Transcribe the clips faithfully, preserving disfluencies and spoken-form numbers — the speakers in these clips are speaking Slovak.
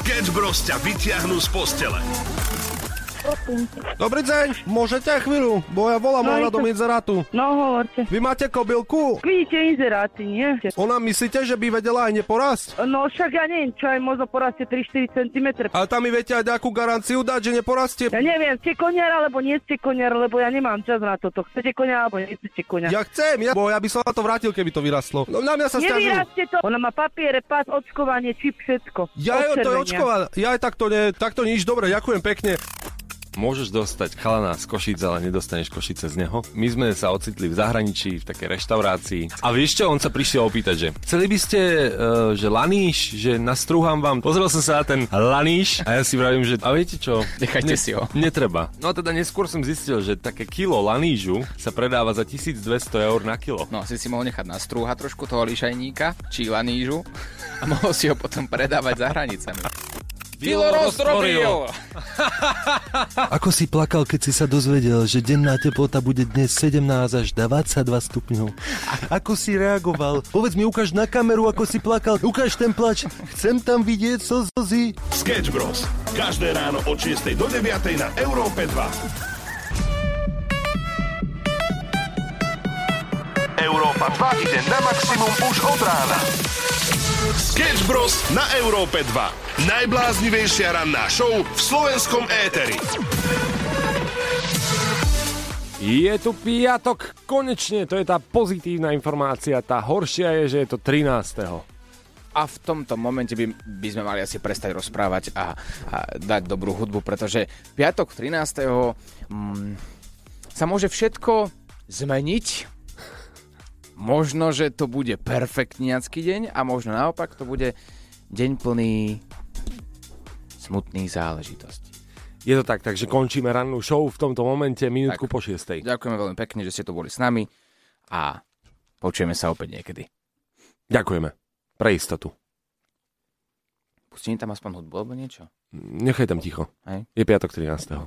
Sketch Bros ťa vytiahnu z postele. Dobrý deň, môžete chvíľu? Bo ja volám no ohľadom to... inzerátu. No, hovorte. Vy máte kobylku? Vidíte inzeráty, nie? Ona myslíte, že by vedela aj neporásť? No však ja neviem, čo aj možno porastie tri štyri centimetre. Ale tam mi viete aj nejakú garanciu dať, že neporastie? Ja neviem, ste koniar alebo nie ste koniar, lebo ja nemám čas na toto. Chcete koniar alebo nie chcete koniar? Ja chcem, ja... bo ja by som na to vrátil, keby to vyrastlo. No, na mňa sa stiažujú. Nevyrastie to. Ona má papiere, pás, očkovanie, čip, všetko. Ja je to očkované. Ja aj takto nie, takto nič, dobre, ďakujem pekne. Môžeš dostať chalana z Košíc, ale nedostaneš Košice z neho. My sme sa ocitli v zahraničí, v takej reštaurácii. A vieš čo, on sa prišiel opýtať, že chceli by ste, uh, že laníš, že nastrúham vám. Pozrel som sa na ten laníš a ja si vravím, že a viete čo? Nechajte ne, si ho. Netreba. No a teda neskôr som zistil, že také kilo lanížu sa predáva za tisícdvesto eur na kilo. No asi si mohol nechať nastrúhať trošku toho lišajníka, či lanížu a mohol si ho potom predávať za hranicami. Dilo rozrobil! Ako si plakal, keď si sa dozvedel, že denná teplota bude dnes sedemnásť až dvadsaťdva stupňov? Ako si reagoval? Povedz mi, ukáž na kameru, ako si plakal. Ukáž ten plač. Chcem tam vidieť slzy. Sketch Bros. Každé ráno od šiestej do deviatej na Európe dva. Európa dva ide na maximum už od rána. Sketch Bros. Na Európe dva. Najbláznivejšia ranná show v slovenskom éteri. Je tu piatok, konečne, to je tá pozitívna informácia, tá horšia je, že je to trinásteho A v tomto momente by, by sme mali asi prestať rozprávať a, a dať dobrú hudbu, pretože piatok trinásteho Mm, sa môže všetko zmeniť. Možno, že to bude perfektniacký deň a možno naopak to bude deň plný smutných záležitostí. Je to tak, takže končíme rannú show v tomto momente, minútku tak, po šiestej. Ďakujeme veľmi pekne, že ste tu boli s nami a počujeme sa opäť niekedy. Ďakujeme. Pre istotu. Pustím tam aspoň hudbu alebo niečo? Nechaj tam ticho. Hej. Je piatok trinásteho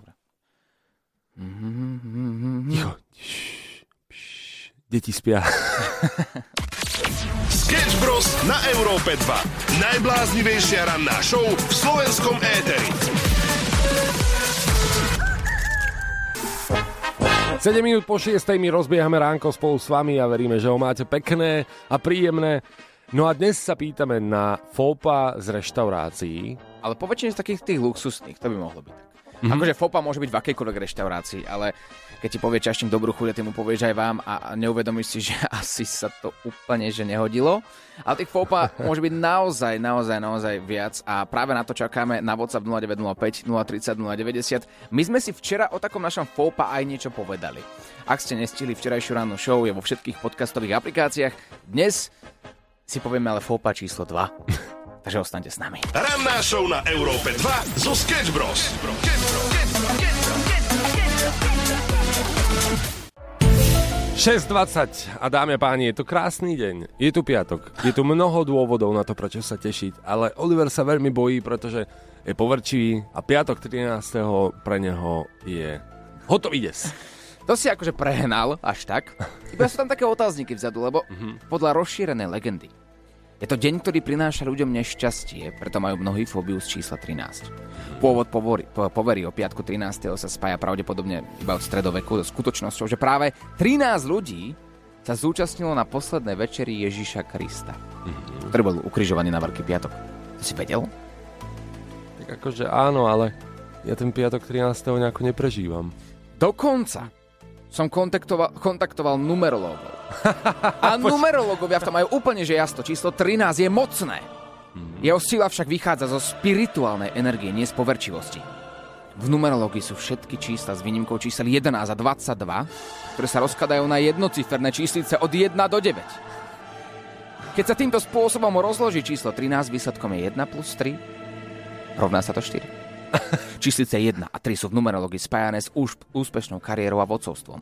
Ticho. Deti spia. Sketch Bros. Na Európe dva. Najbláznivejšia ranná show v slovenskom éteri. sedem minút po šiestej my rozbiehame ránko spolu s vami a veríme, že ho máte pekné a príjemné. No a dnes sa pýtame na fópa z reštaurácií. Ale po väčšine z takých tých luxusných, to by mohlo byť. Mm-hmm. Akože fópa môže byť v akejkoľvek reštaurácii, ale keď ti povie čašník dobrú chuť, ty mu povieš aj vám a neuvedomíš si, že asi sa to úplne že nehodilo. Ale tých fópa môže byť naozaj, naozaj, naozaj viac a práve na to čakáme na WhatsApp nula deväť nula päť, nula tri nula, nula deväť nula. My sme si včera o takom našom fópa aj niečo povedali. Ak ste nestihli včerajšiu rannú show, je vo všetkých podcastových aplikáciách. Dnes si povieme ale fópa číslo dva. Takže ostaňte s nami. Ranná show na Európe dva zo Sketch Bros. šesť dvadsať a dámy a páni, je to krásny deň. Je tu piatok. Je tu mnoho dôvodov na to, prečo sa tešiť, ale Oliver sa veľmi bojí, pretože je poverčivý a piatok trinásteho pre neho je hotový des. To si akože prehnal až tak. Iba sú tam také otázniky vzadu, lebo mm-hmm. podľa rozšírenej legendy je to deň, ktorý prináša ľuďom nešťastie, preto majú mnohí fóbiu z čísla trinásť. Pôvod poverí, poverí o piatku trinásteho sa spája pravdepodobne iba od stredoveku so skutočnosťou, že práve trinásť ľudí sa zúčastnilo na poslednej večeri Ježiša Krista, mm-hmm. ktorý bol ukrižovaný na Veľký piatok. To si vedel? Tak akože áno, ale ja ten piatok trinásteho nejako neprežívam. Dokonca som kontaktoval, kontaktoval numerológov. A numerológovia v tom majú úplne že jasno. Číslo trinásť je mocné. Jeho sila však vychádza zo spirituálnej energie, nie z poverčivosti. V numerológii sú všetky čísla s výnimkou čísel jedenásť a dvadsaťdva, ktoré sa rozkladajú na jednociferné číslice od jeden do deväť. Keď sa týmto spôsobom rozloží číslo trinásť, výsledkom je jeden plus tri rovná sa to štyri. Číslice jeden a tri sú v numerológii spájané s úsp- úspešnou kariérou a vodcovstvom.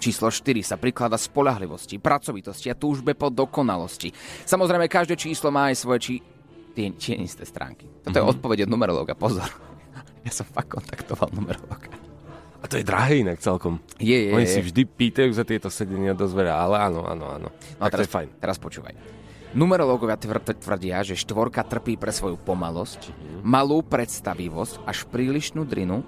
Číslo štyri sa prikladá spoľahlivosti, pracovitosti a túžbe po dokonalosti. Samozrejme, každé číslo má aj svoje či... tie, tie isté stránky. Toto mm-hmm. je odpoveď od numerológa, pozor. Ja som fakt kontaktoval numerológa. A to je drahé inak celkom. Je, je, Oni je. si vždy pýtajú za tieto sedenia dosť veľa, ale áno, áno, áno. No tak teraz, to je fajn. Teraz počúvaj. Numerológovia tvrdia, že štvorka trpí pre svoju pomalosť, malú predstavivosť, až prílišnú drinu,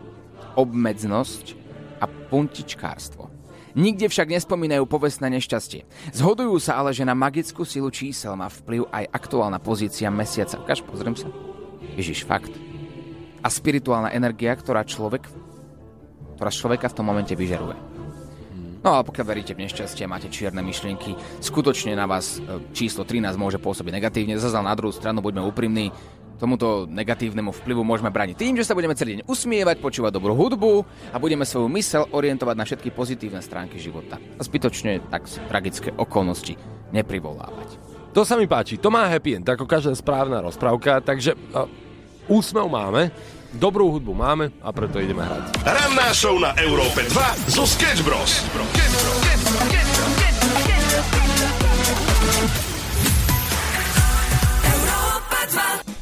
obmedznosť a puntičkárstvo. Nikde však nespomínajú povestné nešťastie. Zhodujú sa ale, že na magickú silu čísel má vplyv aj aktuálna pozícia mesiaca. Ukáž, pozriem sa. Ježiš, fakt. A spirituálna energia, ktorá človek, ktorá človeka v tom momente vyžeruje. No ale pokiaľ veríte v nešťastie a máte čierne myšlienky, skutočne na vás číslo trinásť môže pôsobiť negatívne. Zazal na druhú stranu, buďme úprimní, tomuto negatívnemu vplyvu môžeme brániť tým, že sa budeme celý deň usmievať, počúvať dobrú hudbu a budeme svoju myseľ orientovať na všetky pozitívne stránky života. A zbytočne tak tragické okolnosti neprivolávať. To sa mi páči, to má happy end, ako každá správna rozprávka, takže uh, úsmev máme. Dobrú hudbu máme a preto ideme hrať. Ranná show na Európe dva zo Sketch Bros.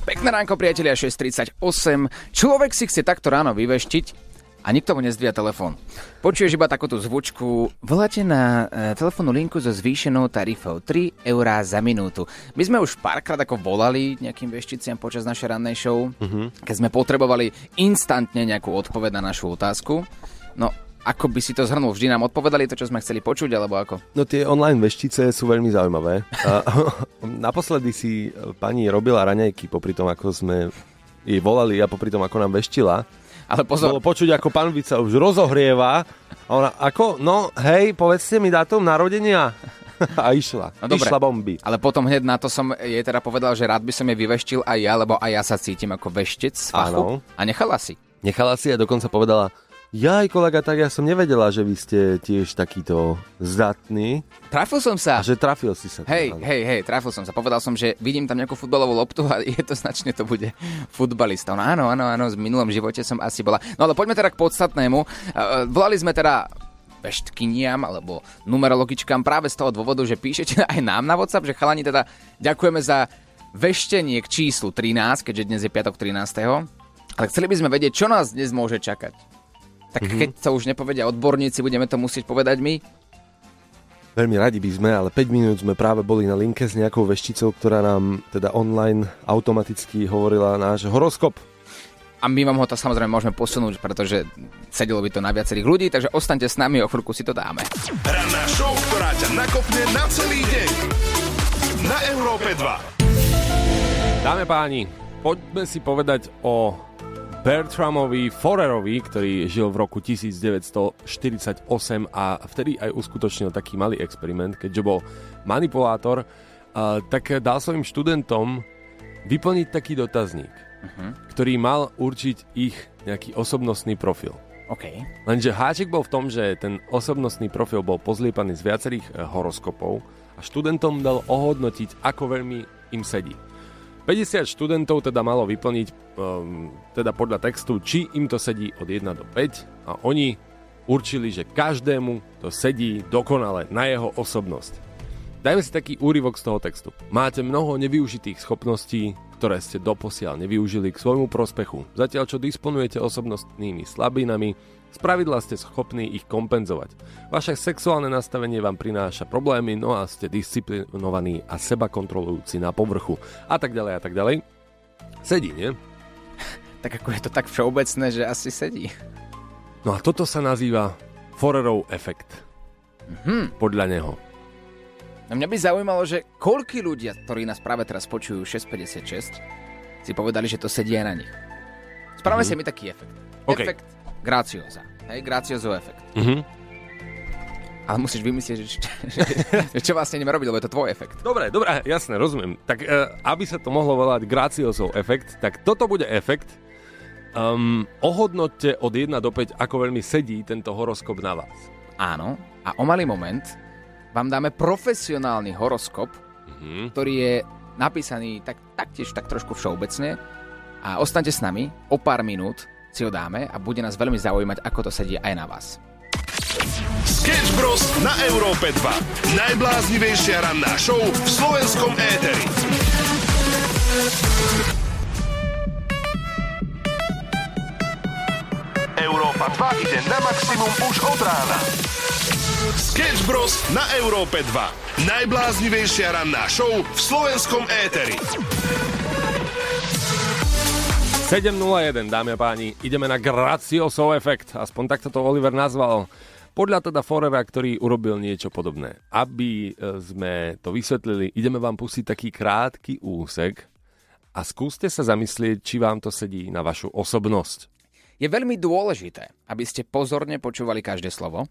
Pekné ránko, priatelia, šesť tridsaťosem. Človek si chce takto ráno vyveštiť a nikto mu nezdvia telefón. Počuješ iba takúto zvučku. Voláte na e, telefónnu linku so zvýšenou tarifou tri eurá za minútu. My sme už párkrát ako volali nejakým vešticiam počas našej rannej show, mm-hmm. keď sme potrebovali instantne nejakú odpoveď na našu otázku. No, ako by si to zhrnul? Vždy nám odpovedali to, čo sme chceli počuť, alebo ako? No tie online veštice sú veľmi zaujímavé. Naposledy si pani robila raňajky popri tom, ako sme jej volali a popri tom, ako nám veštila. Ale pozor. Bolo počuť, ako pán Vica už rozohrieva a ona, ako, no, hej, povedzte mi dátum narodenia. A išla, no, išla bomby. Ale potom hneď na to som jej teda povedal, že rád by som jej vyveštil aj ja, lebo aj ja sa cítim ako veštec z fachu. Áno. A nechala si. Nechala si a dokonca povedala, jaj kolega, tak ja som nevedela, že vy ste tiež takýto zdatný. Trafil som sa. A že trafil si sa. Hej, hej, hej, trafil som sa. Povedal som, že vidím tam nejakú futbalovú loptu a jednoznačne to bude futbalista. No áno, áno, áno, v minulom živote som asi bola. No ale poďme teda k podstatnému. Volali sme teda veštkyniam alebo numerologičkám práve z toho dôvodu, že píšete aj nám na WhatsApp, že chalani teda ďakujeme za veštenie k číslu trinásť, keďže dnes je piatok trinásteho. Ale chceli by sme vedieť, čo nás dnes môže čakať. Tak keď to už nepovedia odborníci, budeme to musieť povedať my? Veľmi radi by sme, ale päť minút sme práve boli na linke s nejakou vešticou, ktorá nám teda online automaticky hovorila náš horoskop. A my vám ho to samozrejme môžeme posunúť, pretože sedelo by to na viacerých ľudí, takže ostaňte s nami, o chvíľku si to dáme. Ranná show, ktorá ťa nakopne na celý deň. Na Európe dva. Dáme páni, poďme si povedať o Bertramovi Forerovi, ktorý žil v roku devätnásťstoštyridsaťosem a vtedy aj uskutočnil taký malý experiment, keďže bol manipulátor, tak dal svojim študentom vyplniť taký dotazník, uh-huh. ktorý mal určiť ich nejaký osobnostný profil. Okay. Lenže háček bol v tom, že ten osobnostný profil bol pozliepaný z viacerých horoskopov a študentom dal ohodnotiť, ako veľmi im sedí. päťdesiat študentov teda malo vyplniť um, teda podľa textu, či im to sedí od jeden do päť a oni určili, že každému to sedí dokonale na jeho osobnosť. Dajme si taký úryvok z toho textu. Máte mnoho nevyužitých schopností, ktoré ste doposiaľ nevyužili k svojmu prospechu. Zatiaľ, čo disponujete osobnostnými slabinami, spravidla ste schopní ich kompenzovať. Vaše sexuálne nastavenie vám prináša problémy, no a ste disciplinovaní a seba kontrolujúci na povrchu. A tak ďalej, a tak ďalej. Sedí, nie? Tak ako je to tak všeobecné, že asi sedí. No a toto sa nazýva Forerov efekt. Mhm. Podľa neho. No mňa by zaujímalo, že koľkí ľudia, ktorí nás práve teraz počujú, šesť päťdesiatšesť, si povedali, že to sedí aj na nich. Správame mhm. si mi taký efekt. Okay. Efekt Graciosa. Hej, Gracioso efekt. Mm-hmm. Ale musíš vymyslieť, že, že, že čo vlastne ideme robiť, lebo je to tvoj efekt. Dobre, dobre, jasné, rozumiem. Tak uh, aby sa to mohlo volať Gracioso efekt, tak toto bude efekt. Um, ohodnoťte od jeden do päť, ako veľmi sedí tento horoskop na vás. Áno, a o malý moment vám dáme profesionálny horoskop, mm-hmm. ktorý je napísaný tak, taktiež tak trošku všeobecne. A ostaňte s nami, o pár minút si ho dáme a bude nás veľmi zaujímať, ako to sedí aj na vás. Sketch Bros. Na Európe dva. Najbláznivejšia ranná show v slovenskom éteri. Európa dva ide na maximum už od rána. Sketch Bros na Európe dva. Najbláznivejšia ranná show v slovenskom éteri. sedem nula jeden, dámy a páni, ideme na Graciosov efekt. Aspoň takto to Oliver nazval. Podľa teda Forera, ktorý urobil niečo podobné. Aby sme to vysvetlili, ideme vám pustiť taký krátky úsek a skúste sa zamyslieť, či vám to sedí na vašu osobnosť. Je veľmi dôležité, aby ste pozorne počúvali každé slovo.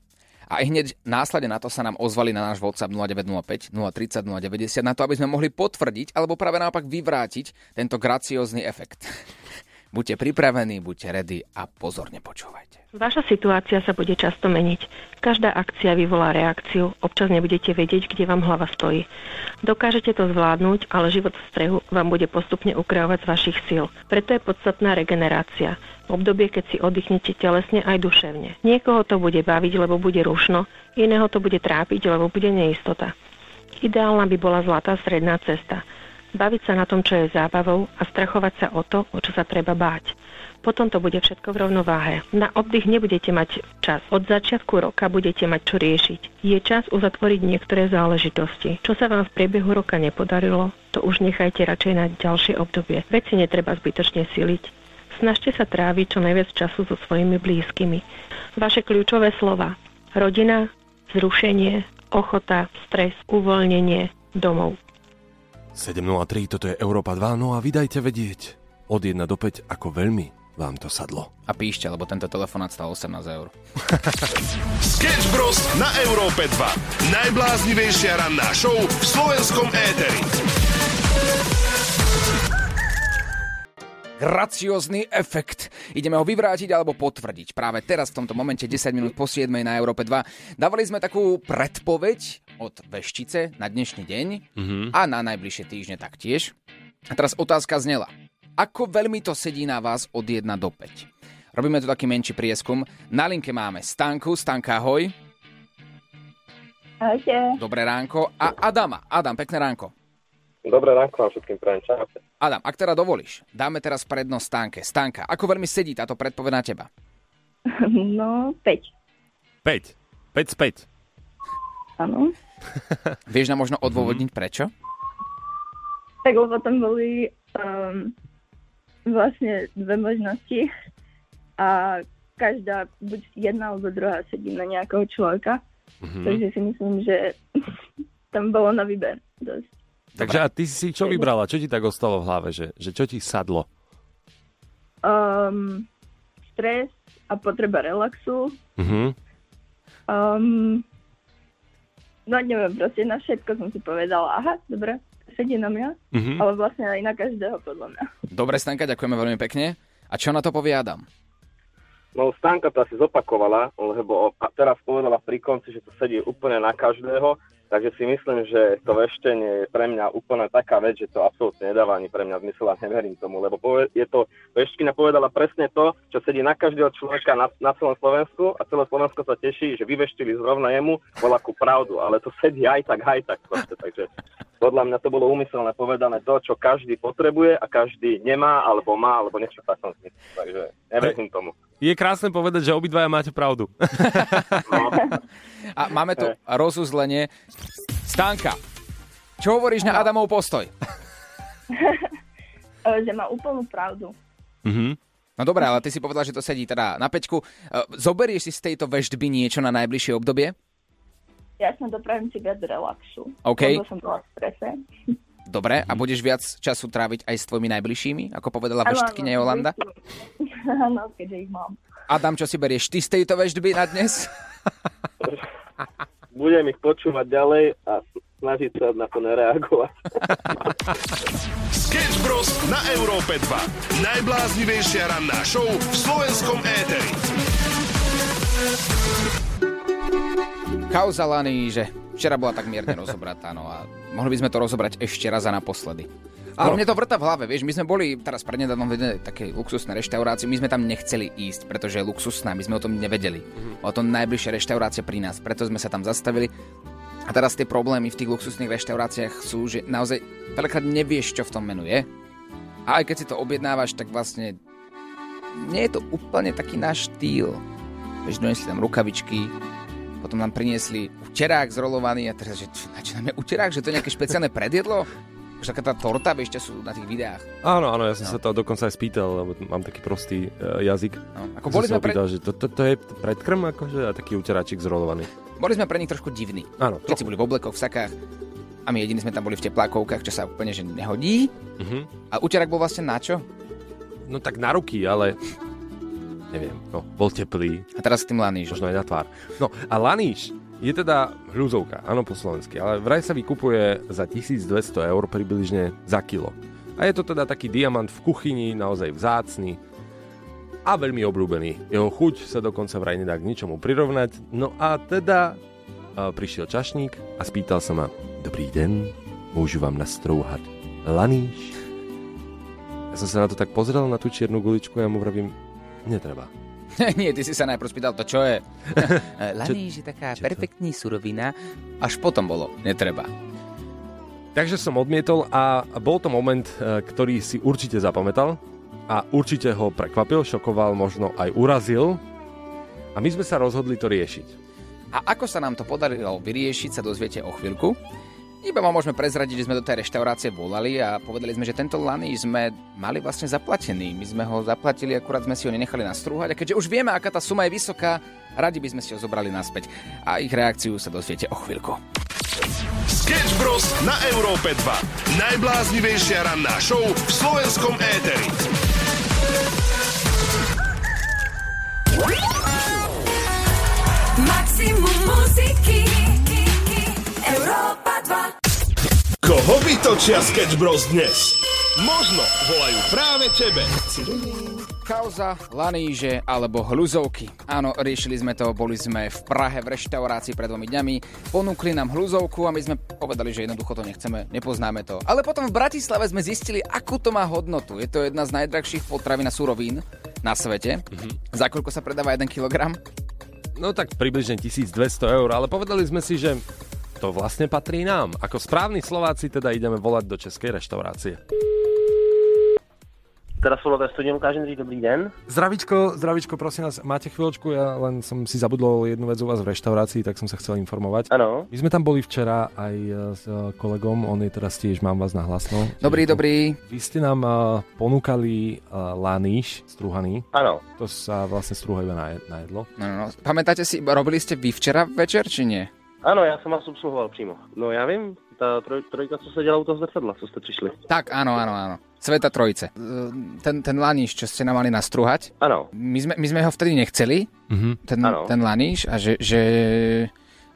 A i hneď následne na to sa nám ozvali na náš WhatsApp nula deväť nula päť, nula tri nula, nula deväť nula na to, aby sme mohli potvrdiť alebo práve naopak vyvrátiť tento graciózny efekt. Buďte pripravení, buďte ready a pozorne počúvajte. Vaša situácia sa bude často meniť. Každá akcia vyvolá reakciu, občas nebudete vedieť, kde vám hlava stojí. Dokážete to zvládnuť, ale život v strehu vám bude postupne ukrajovať z vašich síl. Preto je podstatná regenerácia. Obdobie, keď si oddychnete telesne aj duševne. Niekoho to bude baviť, lebo bude rušno, iného to bude trápiť, lebo bude neistota. Ideálna by bola zlatá stredná cesta. Baviť sa na tom, čo je zábavou a strachovať sa o to, o čo sa treba báť. Potom to bude všetko v rovnováhe. Na oddych nebudete mať čas. Od začiatku roka budete mať čo riešiť. Je čas uzatvoriť niektoré záležitosti. Čo sa vám v priebehu roka nepodarilo, to už nechajte radšej na ďalšie obdobie. Veci netreba zbytočne siliť. Snažte sa tráviť čo najviac času so svojimi blízkymi. Vaše kľúčové slova. Rodina, zrušenie, ochota, stres, uvoľnenie, domov. sedem nula tri, toto je Európa dva, no a vydajte vedieť od jeden do päť, ako veľmi vám to sadlo. A píšte, lebo tento telefonát stál osemnásť eur. Sketch Bros. na Európe dva. Najbláznivejšia ranná show v slovenskom éteri. Graciózny efekt. Ideme ho vyvrátiť alebo potvrdiť. Práve teraz v tomto momente desať minút po siedmej na Európe dva. Dávali sme takú predpoveď od Veštice na dnešný deň mm-hmm. a na najbližšie týždne taktiež. A teraz otázka znela. Ako veľmi to sedí na vás od jeden do päť? Robíme tu taký menší prieskum. Na linke máme Stanku. Stanka, ahoj. Ahojte. Dobré ránko. A Adama. Adam, pekné ránko. Dobré ránko vám všetkým prajem. Čaute. Adam, ak teda dovolíš, dáme teraz prednosť Stanke. Stanka, ako veľmi sedí táto predpoveď na teba? No, päť. päť. päť z päť. Áno. Vieš nám možno odôvodniť prečo? Tak, lebo tam boli um, vlastne dve možnosti a každá, buď jedna alebo druhá sedí na nejakého človeka. Mm-hmm. Takže si myslím, že tam bolo na výber dosť. Takže a ty si čo vybrala? Čo ti tak ostalo v hlave? Že, že čo ti sadlo? Um, stres a potreba relaxu. Uh-huh. Um, no neviem, proste na všetko som si povedala. Aha, dobre, sedí na mňa. Uh-huh. Ale vlastne aj na každého, podľa mňa. Dobre, Stanka, ďakujeme veľmi pekne. A čo na to povie Adam? No, Stanka to asi zopakovala, lebo teraz povedala pri konci, že to sedí úplne na každého. Takže si myslím, že to veštenie je pre mňa úplne taká vec, že to absolútne nedáva ani pre mňa zmysel a neverím tomu, lebo je to, veštkina povedala presne to, čo sedí na každého človeka na, na celom Slovensku a celé Slovensko sa teší, že vyveštili zrovna jemu voľakú pravdu, ale to sedí aj tak, aj tak proste, takže podľa mňa to bolo úmyselné povedané to, čo každý potrebuje a každý nemá, alebo má, alebo niečo tak som zmysel, takže neverím tomu. Je krásne povedať, že obidvaja máte pravdu. A máme tu rozuzlenie. Stanka, čo hovoríš no. na Adamov postoj? Že má úplnú pravdu. Mhm. No dobré, ale ty si povedal, že to sedí teda na pečku. Zoberieš si z tejto veštby niečo na najbližšie obdobie? Ja som dopravím si viac relaxu. OK. Som bola v strese. Dobre, a budeš viac času tráviť aj s tvojimi najbližšími, ako povedala veštkyňa Jolanda? Áno, keďže ich mám. Adam, čo si berieš ty z tejto veštby na dnes? Budem ich počúvať ďalej a snažiť sa na to nereagovať. Sketch Bros. na Európe dva. Najbláznivejšia ranná show v slovenskom éteri. Kauza Lany, že včera bola tak mierne rozobratá, no a mohli by sme to rozobrať ešte raz a naposledy. Ale no. mne to vrta v hlave, vieš, my sme boli teraz prednedávno v jednej takej luxusnej reštaurácii, my sme tam nechceli ísť, pretože je luxusná, my sme o tom nevedeli. O tom najbližšia reštaurácia pri nás, preto sme sa tam zastavili. A teraz tie problémy v tých luxusných reštauráciách sú, že naozaj veľakrát nevieš, čo v tom menu je. A aj keď si to objednávaš, tak vlastne nie je to úplne taký náš štýl. Vieš, donesli tam rukavičky, Potom nám priniesli uterák zrolovaný a teraz, že na čo nám je uterák? Že to je nejaké špeciálne predjedlo? Už taká tá torta, vieš, čo sú na tých videách. Áno, áno, ja som no. sa to dokonca aj spýtal, lebo mám taký prostý uh, jazyk. No, ako boli sme opýtal, pre... že to, to, to je predkrm akože a taký uteráčik zrolovaný. Boli sme pre nich trošku divní. Áno. Všetci boli v oblekoch, v sakách. A my jediní sme tam boli v teplákovkách, čo sa úplne že nehodí. Uh-huh. A uterák bol vlastne na čo? No tak na ruky, ale neviem, no, bol teplý. A teraz s tým laníš. Možno aj na tvár. No a laníš je teda hľuzovka, áno, po slovensky, ale vraj sa vykupuje za tisícdvesto eur približne za kilo. A je to teda taký diamant v kuchyni, naozaj vzácny a veľmi obľúbený. Jeho chuť sa dokonca vraj nedá k ničomu prirovnať. No a teda prišiel čašník a spýtal sa ma: Dobrý den, môžu vám nastrouhať laníš? Ja som sa na to tak pozrel, na tú čiernu guličku, a ja mu vravím: Netreba. Nie, ty si sa najprv spýtal, to čo je? Laníš je taká perfektní surovina. Až potom bolo netreba. Takže som odmietol a bol to moment, ktorý si určite zapamätal a určite ho prekvapil, šokoval, možno aj urazil. A my sme sa rozhodli to riešiť. A ako sa nám to podarilo vyriešiť, sa dozviete o chvíľku. Iba vám môžeme prezradiť, že sme do tej reštaurácie volali a povedali sme, že tento laníš sme mali vlastne zaplatený. My sme ho zaplatili, akurát sme si ho nenechali nastrúhať. A keďže už vieme, aká tá suma je vysoká, radi by sme si ho zobrali naspäť. A ich reakciu sa dozviete o chvíľku. Sketch Bros. Na Európe dva. Najbláznivejšia ranná show v slovenskom éteri. Maximum muziky. Koho vytočia Sketch Bros dnes? Možno volajú práve tebe. Kauza laníže alebo hľuzovky. Áno, riešili sme to, boli sme v Prahe v reštaurácii pred dvomi dňami. Ponúkli nám hľuzovku a my sme povedali, že jednoducho to nechceme, nepoznáme to. Ale potom v Bratislave sme zistili, akú to má hodnotu. Je to jedna z najdrahších potravín a surovín na svete. Mhm. Za koľko sa predáva jeden kilogram? No tak približne tisícdvesto eur, ale povedali sme si, že to vlastne patrí nám. Ako správni Slováci teda ideme volať do českej reštaurácie. Teraz Slova Studium, každý deň, dobrý deň. Zdravičko, zdravičko, prosím vás, máte chvíľočku? Ja len som si zabudol jednu vec u vás v reštaurácii, tak som sa chcel informovať. Áno. My sme tam boli včera aj s kolegom, on je teraz tiež, mám vás na hlasno. Dobrý, to... dobrý. Vy ste nám uh, ponúkali uh, laníš strúhaný. Áno. To sa vlastne strúha iba na, jed- na jedlo. No, no, no. Pamätáte si, robili ste vy včera večer, či nie? Áno, ja som vás obsluhoval přímo. No ja viem, tá troj, trojka, co sa děla u toho zrcadla, co ste prišli. Tak, áno, áno, áno. Sveta trojice. Ten, ten laníš, čo ste nám mali nastruhať. Áno. My sme, my sme ho vtedy nechceli, mm-hmm. ten, ten laníš, a že, že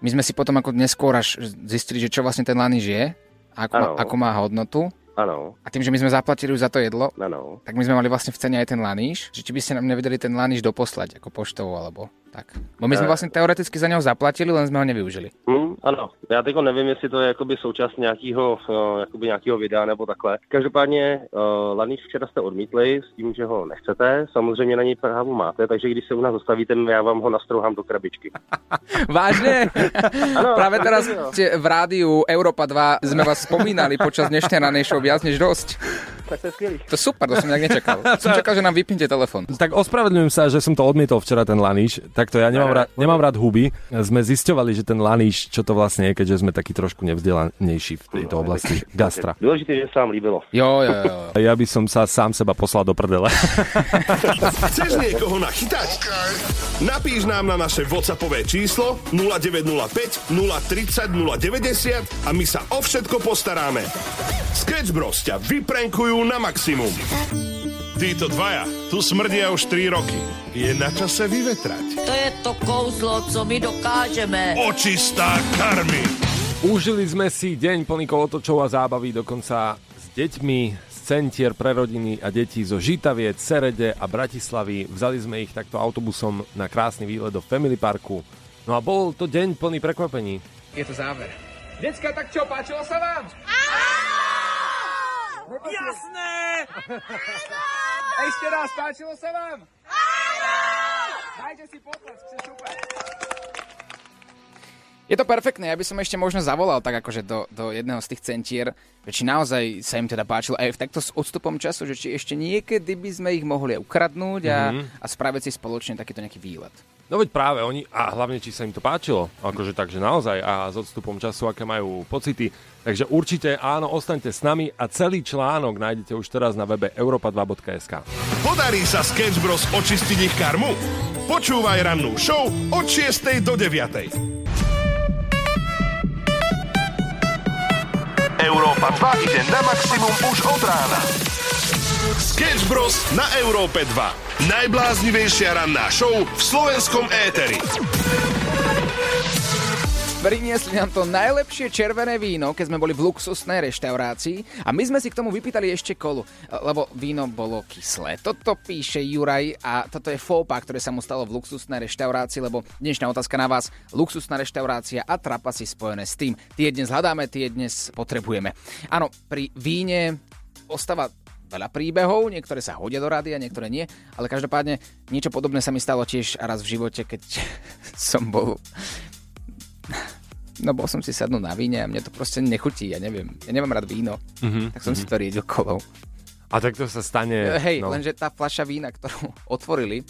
my sme si potom ako neskôr až zistili, že čo vlastne ten laníš je, ako má, ako má hodnotu. Áno. A tým, že my sme zaplatili už za to jedlo, ano. Tak my sme mali vlastne v cene aj ten laníš, že či by ste nám nevedeli ten laníš doposlať, ako poštou alebo tak. Bo my sme vlastne teoreticky za neho zaplatili, len sme ho nevyužili. Mm, ano, já teď nevím, jestli to je jakoby součást nějakého, jakoby nějakého videa nebo takhle. Každopádně uh, laníš včera jste odmítli s tím, že ho nechcete, samozřejmě na něj právo máte, takže když se u nás zastavíte, já vám ho nastrouhám do krabičky. Vážně? Ano, právě teraz v rádiu Európa dva jsme vás vzpomínali počas dnešné ranejšou viac než dosť. Tak to je skvělý. To super, to som nejak nečakal. Som čakal, že nám vypnete telefon. Tak ospravedlňujem sa, že som to odmietol včera, ten laníš. Takto ja nemám rád, nemám rád huby. Sme zisťovali, že ten laníš, čo to vlastne je, keďže sme taký trošku nevzdelanejší v tejto oblasti gastra. Dôležité, že sa vám líbilo. Jo, jo, jo. Ja by som sa sám seba poslal do prdele. Chceš niekoho nachytať? Napíš nám na naše WhatsAppové číslo nula deväť nula päť nula tri nula nula deväť nula a my sa o všetko postaráme. Sketch Bros ťa vyprankujú na maximum. Títo dvaja tu smrdia už tri roky. Je na čase vyvetrať. To je to kouzlo, co my dokážeme. Očistá karmy. Užili sme si deň plný kolotočov a zábavy, dokonca s deťmi. Centier pre rodiny a deti zo Žitavie, Cerede a Bratislavy. Vzali sme ich takto autobusom na krásny výlet do Family Parku. No a bol to deň plný prekvapení. Je to záver. Decka, tak čo, páčilo sa vám? Jasné! Áno! Ešte raz, páčilo sa vám? Áno! Dajte si potlesk, ste super! Je to perfektné, ja by som ešte možno zavolal tak akože do, do jedného z tých centier, že či naozaj sa im teda páčilo aj takto s odstupom času, že či ešte niekedy by sme ich mohli ukradnúť a, mm-hmm. a spraviť si spoločne takýto nejaký výlet. No veď práve oni, a hlavne či sa im to páčilo, akože takže naozaj a s odstupom času, aké majú pocity. Takže určite áno, ostaňte s nami a celý článok nájdete už teraz na webe europa dva bodka es ká. Podarí sa Sketch Bros očistiť ich karmu? Počúvaj rannú show od šiestej do deviatej. Európa dva ide na maximum už od rána. Sketch Bros. Na Európe dva. Najbláznivejšia ranná show v slovenskom éteri. Priniesli nám to najlepšie červené víno, keď sme boli v luxusnej reštaurácii a my sme si k tomu vypýtali ešte kolu, lebo víno bolo kyslé. Toto píše Juraj a toto je faux pas, ktoré sa mu stalo v luxusnej reštaurácii, lebo dnešná otázka na vás, luxusná reštaurácia a trapasy spojené s tým. Tie dnes hľadáme, tie dnes potrebujeme. Áno, pri víne ostáva veľa príbehov, niektoré sa hodia do rádia, niektoré nie, ale každopádne niečo podobné sa mi stalo tiež raz v živote, keď som bol... No bol som si sadnúť na víne a mne to proste nechutí, ja neviem, ja nemám rád víno, mm-hmm. tak som mm-hmm. si to riedil kolou. A tak to sa stane... Hej, no. Lenže tá fľaša vína, ktorú otvorili,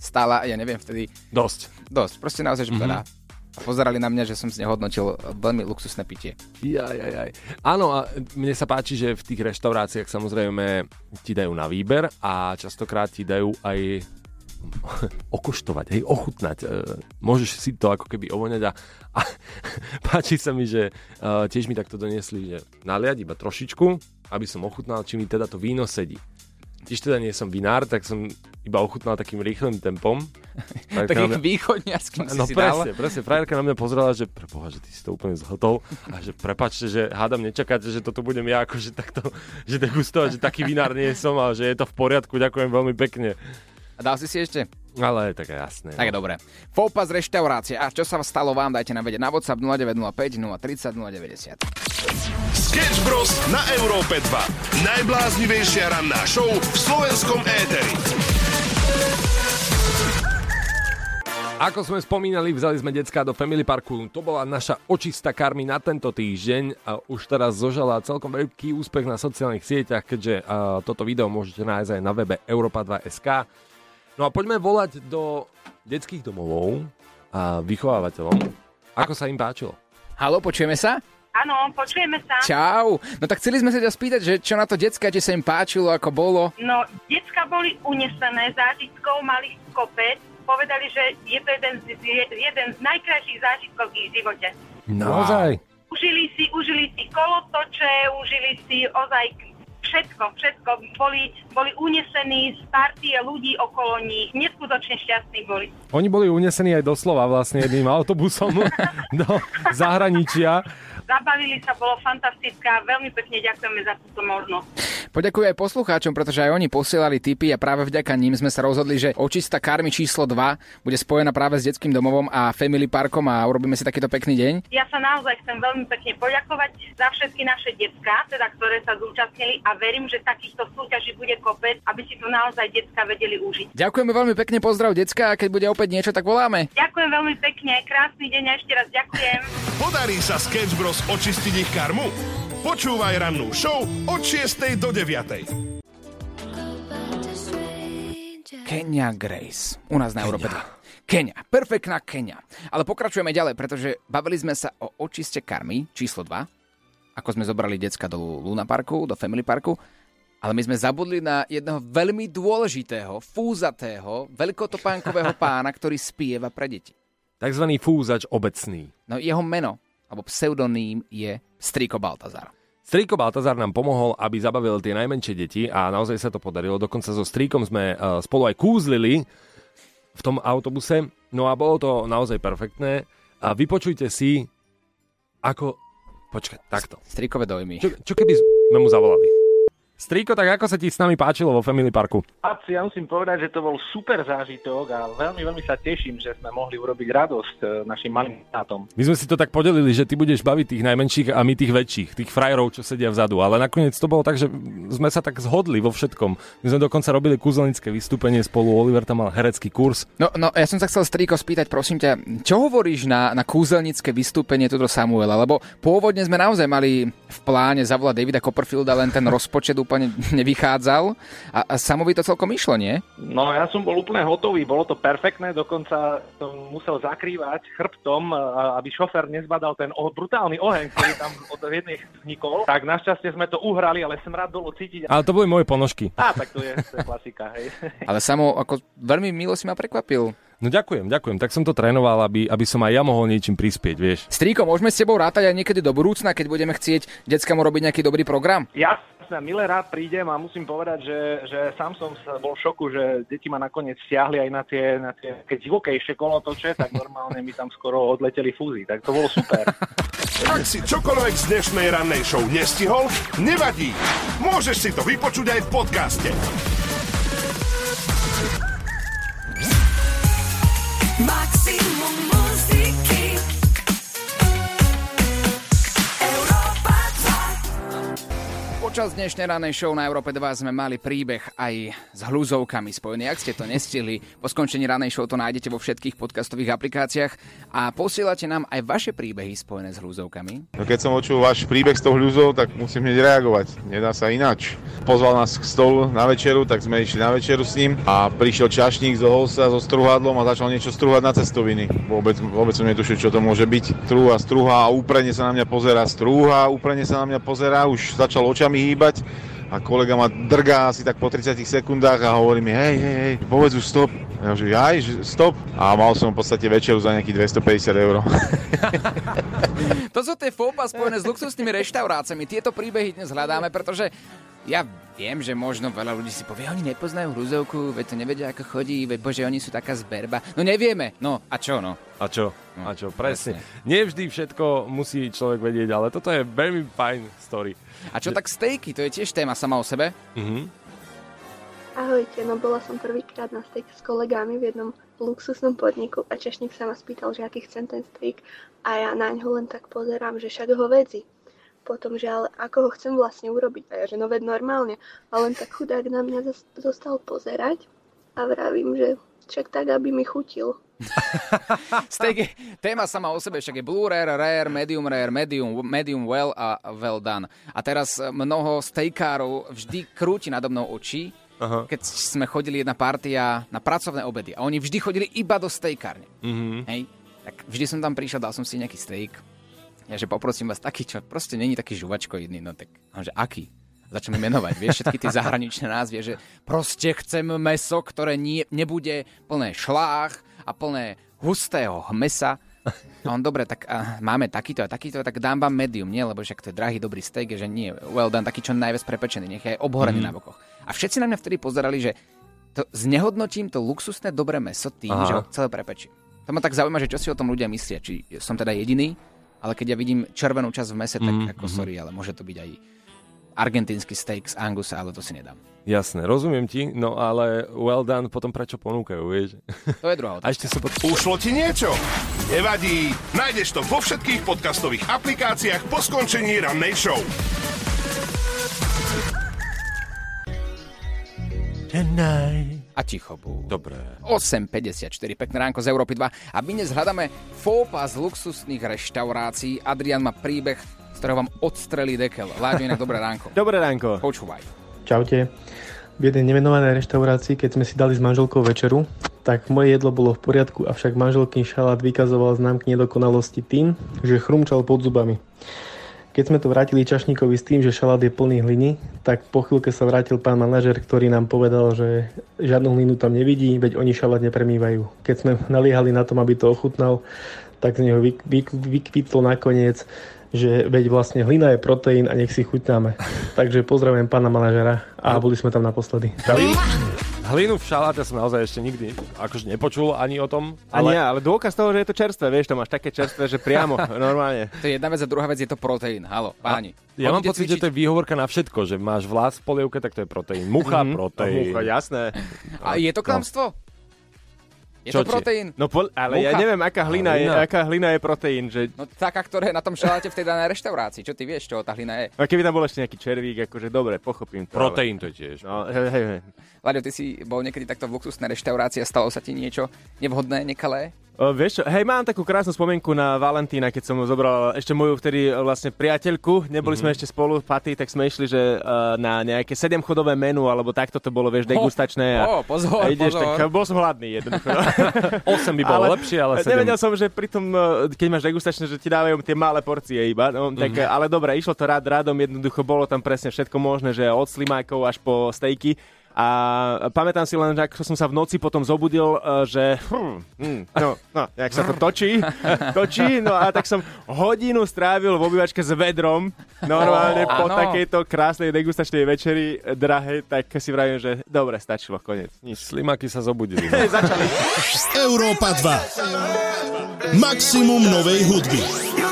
stála, ja neviem, vtedy... Dosť. Dosť, proste naozaj, že veľa. Mm-hmm. A pozerali na mňa, že som znehodnotil veľmi luxusné pitie. Jaj, jaj, jaj. Áno, a mne sa páči, že v tých reštauráciách samozrejme ti dajú na výber a častokrát ti dajú aj okoštovať, hej, ochutnať. Môžeš si to ako keby ovoňať a, a páči sa mi, že uh, tiež mi takto doniesli, že naliať iba trošičku, aby som ochutnal, či mi teda to víno sedí. Tiež teda nie som vinár, tak som iba ochutnal takým rýchlym tempom. Tak Takých mňa... východňarským si no, si dal. No presne, presne. Frajerka na mňa pozerala, že preboha, že ty si to úplne zhotol a že prepáčte, že hádam, nečakáte, že toto budem ja akože takto, že degustovať, že taký vinár nie som a že je to v poriadku, ďakujem veľmi pekne. A dal si si ešte? Ale tak je jasné. Tak je no. Dobre. Faux pas z reštaurácie. A čo sa stalo vám, dajte nám vedieť na WhatsApp nula deväť nula päť nula tridsať nula deväťdesiat. Sketch Bros. Na Európe dva. Najbláznivejšia ranná show v slovenskom éteri. Ako sme spomínali, vzali sme decká do Family Parku. To bola naša očista karmy na tento týždeň. A už teraz zožala celkom veľký úspech na sociálnych sieťach, keďže uh, toto video môžete nájsť aj na webe europa dva bodka es ká. No a poďme volať do detských domovov a vychovávateľom. Ako sa im páčilo? Haló, počujeme sa? Áno, počujeme sa. Čau. No tak chceli sme sa ťa spýtať, že čo na to decka, či sa im páčilo, ako bolo? No, decka boli unesené zážitkou, mali kopec. Povedali, že je to jeden z, jeden z najkrajších zážitkov v ich živote. Naozaj? No. Užili si, užili si kolotoče, užili si ozaj... Všetko, všetko. Boli, boli unesení z partie ľudí okolo nich. Neskutočne šťastní boli. Oni boli unesení aj doslova vlastne jedným autobusom do zahraničia. Zabavili sa, bolo fantastické a veľmi pekne ďakujeme za túto možnosť. Poďakujem aj poslucháčom, pretože aj oni posielali tipy a práve vďaka ním sme sa rozhodli, že očista karmy číslo dva bude spojená práve s detským domovom a Family Parkom a urobíme si takýto pekný deň. Ja sa naozaj chcem veľmi pekne poďakovať za všetky naše decká, teda ktoré sa zúčastnili a verím, že takýchto súťaží bude kopec, aby si to naozaj decká vedeli užiť. Ďakujeme veľmi pekne, pozdrav decká a keď bude opäť niečo, tak voláme. Ďakujem veľmi pekne, krásny deň a ešte raz ďakujem. Podarí sa Sketch Bros očistiť ich karmu? Počúvaj rannú show od šiestej do deviatej. Kenya Grace. U nás na Európe dva. Kenya. Perfektná Kenya. Ale pokračujeme ďalej, pretože bavili sme sa o očiste karmy číslo dva. Ako sme zobrali decka do Luna Parku, do Family Parku. Ale my sme zabudli na jedného veľmi dôležitého, fúzatého, veľkotopánkového pána, ktorý spieva pre deti. Takzvaný fúzač obecný. No jeho meno alebo pseudoným je Strýko Baltazár. Strýko Baltazár nám pomohol, aby zabavil tie najmenšie deti a naozaj sa to podarilo. Dokonca so Strýkom sme spolu aj kúzlili v tom autobuse. No a bolo to naozaj perfektné. A vypočujte si, ako... Počkaj, takto. Strýkové dojmy. Čo, čo keby sme mu zavolali? Strýko, tak ako sa ti s nami páčilo vo Family Parku? Ja musím povedať, že to bol super zážitok a veľmi, veľmi sa teším, že sme mohli urobiť radosť našim malým tátom. My sme si to tak podelili, že ty budeš baviť tých najmenších a my tých väčších, tých frajerov, čo sedia vzadu. Ale nakoniec to bolo tak, že sme sa tak zhodli vo všetkom. My sme dokonca robili kúzelnické vystúpenie spolu, Oliver tam mal herecký kurz. No, no ja som sa chcel, Strýko, spýtať, prosím ťa, čo hovoríš na, na kúzelnické vystúpenie toto Samuela? Lebo pôvodne sme naozaj mali v pláne zavolať Davida Copperfielda, len ten rozpočet úplne nevychádzal a, a Samovi to celkom išlo, nie? No ja som bol úplne hotový, bolo to perfektné, dokonca som musel zakrývať chrbtom, aby šofér nezbadal ten oh, brutálny oheň, ktorý tam od jedných vznikol. Tak našťastie sme to uhrali, ale som rád bolo cítiť. Ale to boli moje ponožky. Á, tak to je, to je klasika, hej. Ale Samo, ako veľmi milo si ma prekvapil. No ďakujem, ďakujem. Tak som to trénoval, aby, aby som aj ja mohol niečím prispieť, vieš. Strýko, môžeme s tebou rátať aj niekedy do budúcna, keď budeme chcieť deckám robiť nejaký dobrý program? Ja sa milé rád prídem a musím povedať, že, že sám som bol v šoku, že deti ma nakoniec stiahli aj na tie, na tie keď divokejšie kolotoče, tak normálne mi tam skoro odleteli fúzy. Tak to bolo super. Ak si čokoľvek z dnešnej rannej show nestihol, nevadí. Môžeš si to vypočuť aj v podcaste. Maximum muziky Európa dva. Počas dnešnej ranej show na Európe dva sme mali príbeh aj s hľuzovkami spojený. Ak ste to nestihli, po skončení ranej show to nájdete vo všetkých podcastových aplikáciách a posielate nám aj vaše príbehy spojené s hľuzovkami. No keď som počul váš príbeh s tou hľuzou, tak musím hneď reagovať. Nedá sa ináč. Pozval nás k stolu na večeru, tak sme išli na večeru s ním a prišiel čašník, zohol sa so struhadlom a začal niečo strúhať na cestoviny. Vôbec, vôbec som netušil, čo to môže byť. Strúha, strúha a úprene sa na mňa pozerá. Strúha, úprene sa na mňa pozerá, už začal očami hýbať a kolega ma drgá asi tak po tridsiatich sekundách a hovorí mi, hej, hej, hej, povedz už stop. Ja už, aj, stop. A mal som v podstate večeru za nejakých dvestopäťdesiat eur. To sú tie fópa spojené s luxusnými reštauráciami. Tieto príbehy dnes hľadáme, pretože ja viem, že možno veľa ľudí si povie, oni nepoznajú hľuzovku, veď to nevedia, ako chodí, veď bože, oni sú taká zberba. No nevieme. No a čo, no? A čo? No, a čo? Presne. presne. Nevždy všetko musí človek vedieť, ale toto je veľmi fajn story. A čo tak stejky? To je tiež téma sama o sebe? Mhm. Ahojte, no bola som prvýkrát na stejk s kolegami v jednom luxusnom podniku a čašník sa ma spýtal, že aký chcem ten stejk a ja na ňo len tak pozerám, že však ho vedzi. Potom, že ale ako ho chcem vlastne urobiť. A ja, že no ved normálne. A len tak chudák na mňa zostal pozerať a vravím, že však tak, aby mi chutil. Steak, téma sama o sebe, však je blue rare, rare, medium rare, medium, medium well a well done. A teraz mnoho steakárov vždy krúti nado mnou oči, aha, keď sme chodili jedna partia na pracovné obedy. A oni vždy chodili iba do steakárne. Mm-hmm. Hej? Tak vždy som tam prišiel, dal som si nejaký steak. Ja, že poprosím vás, taký čo, proste není taký žuvačko jedný, no tak, že aký? Začneme menovať, vieš, všetky tie zahraničné názvy, že proste chcem mäso, ktoré nie, nebude plné šlách a plné hustého mäsa. A on, dobre, tak a, máme takýto a takýto, tak dám vám medium, nie, lebo však to je drahý, dobrý steak, že nie, well done, taký čo najviac prepečený, nech je aj obhorený mm. na bokoch. A všetci na mňa vtedy pozerali, že to znehodnotím to luxusné dobré mäso tým, aha, že ho celé prepečím. To ma tak zaujíma, že čo si o tom ľudia myslia, či som teda jediný. Ale keď ja vidím červenú časť v mese, tak mm, ako mm. sorry, ale môže to byť aj argentínsky steak z Angusa, ale to si nedám. Jasné, rozumiem ti, no ale well done potom prečo ponúkajú, vieš? To je druhá otázka. A ešte sa pod... Ušlo ti niečo? Nevadí, nájdeš to vo všetkých podcastových aplikáciách po skončení rannej show. Tonight. A ticho buď. Dobre. osem päťdesiatštyri, pekné ránko z Európy dva. A my dnes hľadáme fópa z luxusných reštaurácií. Adrián má príbeh, z ktorého vám odstrelí dekel. Láďo, inak dobré ránko. Dobré ránko. Počúvaj. Čaute. V jednej nemenovanej reštaurácii, keď sme si dali s manželkou večeru, tak moje jedlo bolo v poriadku, avšak manželkin šalát vykazoval známky nedokonalosti tým, že chrumčal pod zubami. Keď sme to vrátili čašníkovi s tým, že šalát je plný hliny, tak po chvíľke sa vrátil pán manažer, ktorý nám povedal, že žiadnu hlinu tam nevidí, veď oni šalát nepremývajú. Keď sme naliehali na tom, aby to ochutnal, tak z neho vy, vy, vykvitlo nakoniec, že veď vlastne hlina je proteín a nech si chutnáme. Takže pozdravujem pána manažera a boli sme tam naposledy. David. Hlinu v šaláte som naozaj ešte nikdy akože nepočul ani o tom. Ale... Ani ja, ale dôkaz toho, že je to čerstvé, vieš, to máš také čerstvé, že priamo, normálne. To je jedna vec a druhá vec je to proteín, halo, páni. Ja mám pocit, cvičiť. Že to je výhovorka na všetko, že máš vlas v polievke, tak to je proteín. Mucha, proteín. Mucha, jasné. A je to klamstvo? Je čo to proteín? No, po, ale Mucha. Ja neviem, aká hlina, hlina. Je, aká hlina je proteín. Že... No taká, ktorá je na tom šaláte v tej danej reštaurácii. Čo ty vieš, čo tá hlina je? A keby tam bol ešte nejaký červík, akože dobre, pochopím to. Proteín to tiež. No, hej, hej, hej. Láďo, ty si bol niekedy takto v luxusnej reštaurácii a stalo sa ti niečo nevhodné, nekalé? O, vieš čo, hej, mám takú krásnu spomienku na Valentína, keď som zobral ešte moju vtedy vlastne priateľku, neboli mm-hmm. sme ešte spolu v Paty, tak sme išli, že uh, na nejaké sedemchodové menu, alebo takto to bolo, vieš, degustačné. Ho, a, ho, pozor, a ideš, pozor. Tak, bol som hladný jednoducho. osem by bolo ale, lepšie, ale sedem. Nevedel som, že pri tom, keď máš degustačné, že ti dávajú tie malé porcie iba, no, mm-hmm. tak, ale dobre, išlo to rád radom, jednoducho bolo tam presne všetko možné, že od slimákov až po stejky. A pamätám si len, že ako som sa v noci potom zobudil, že hm, hm, no, no, jak sa to točí, točí, no a tak som hodinu strávil v obývačke s vedrom, normálne oh, po ano. Takejto krásnej degustačnej večeri, drahej, tak si vravím, že dobre, stačilo, koniec. Nič. Slimáky sa zobudili. No. Začali. Európa dva. Maximum novej hudby.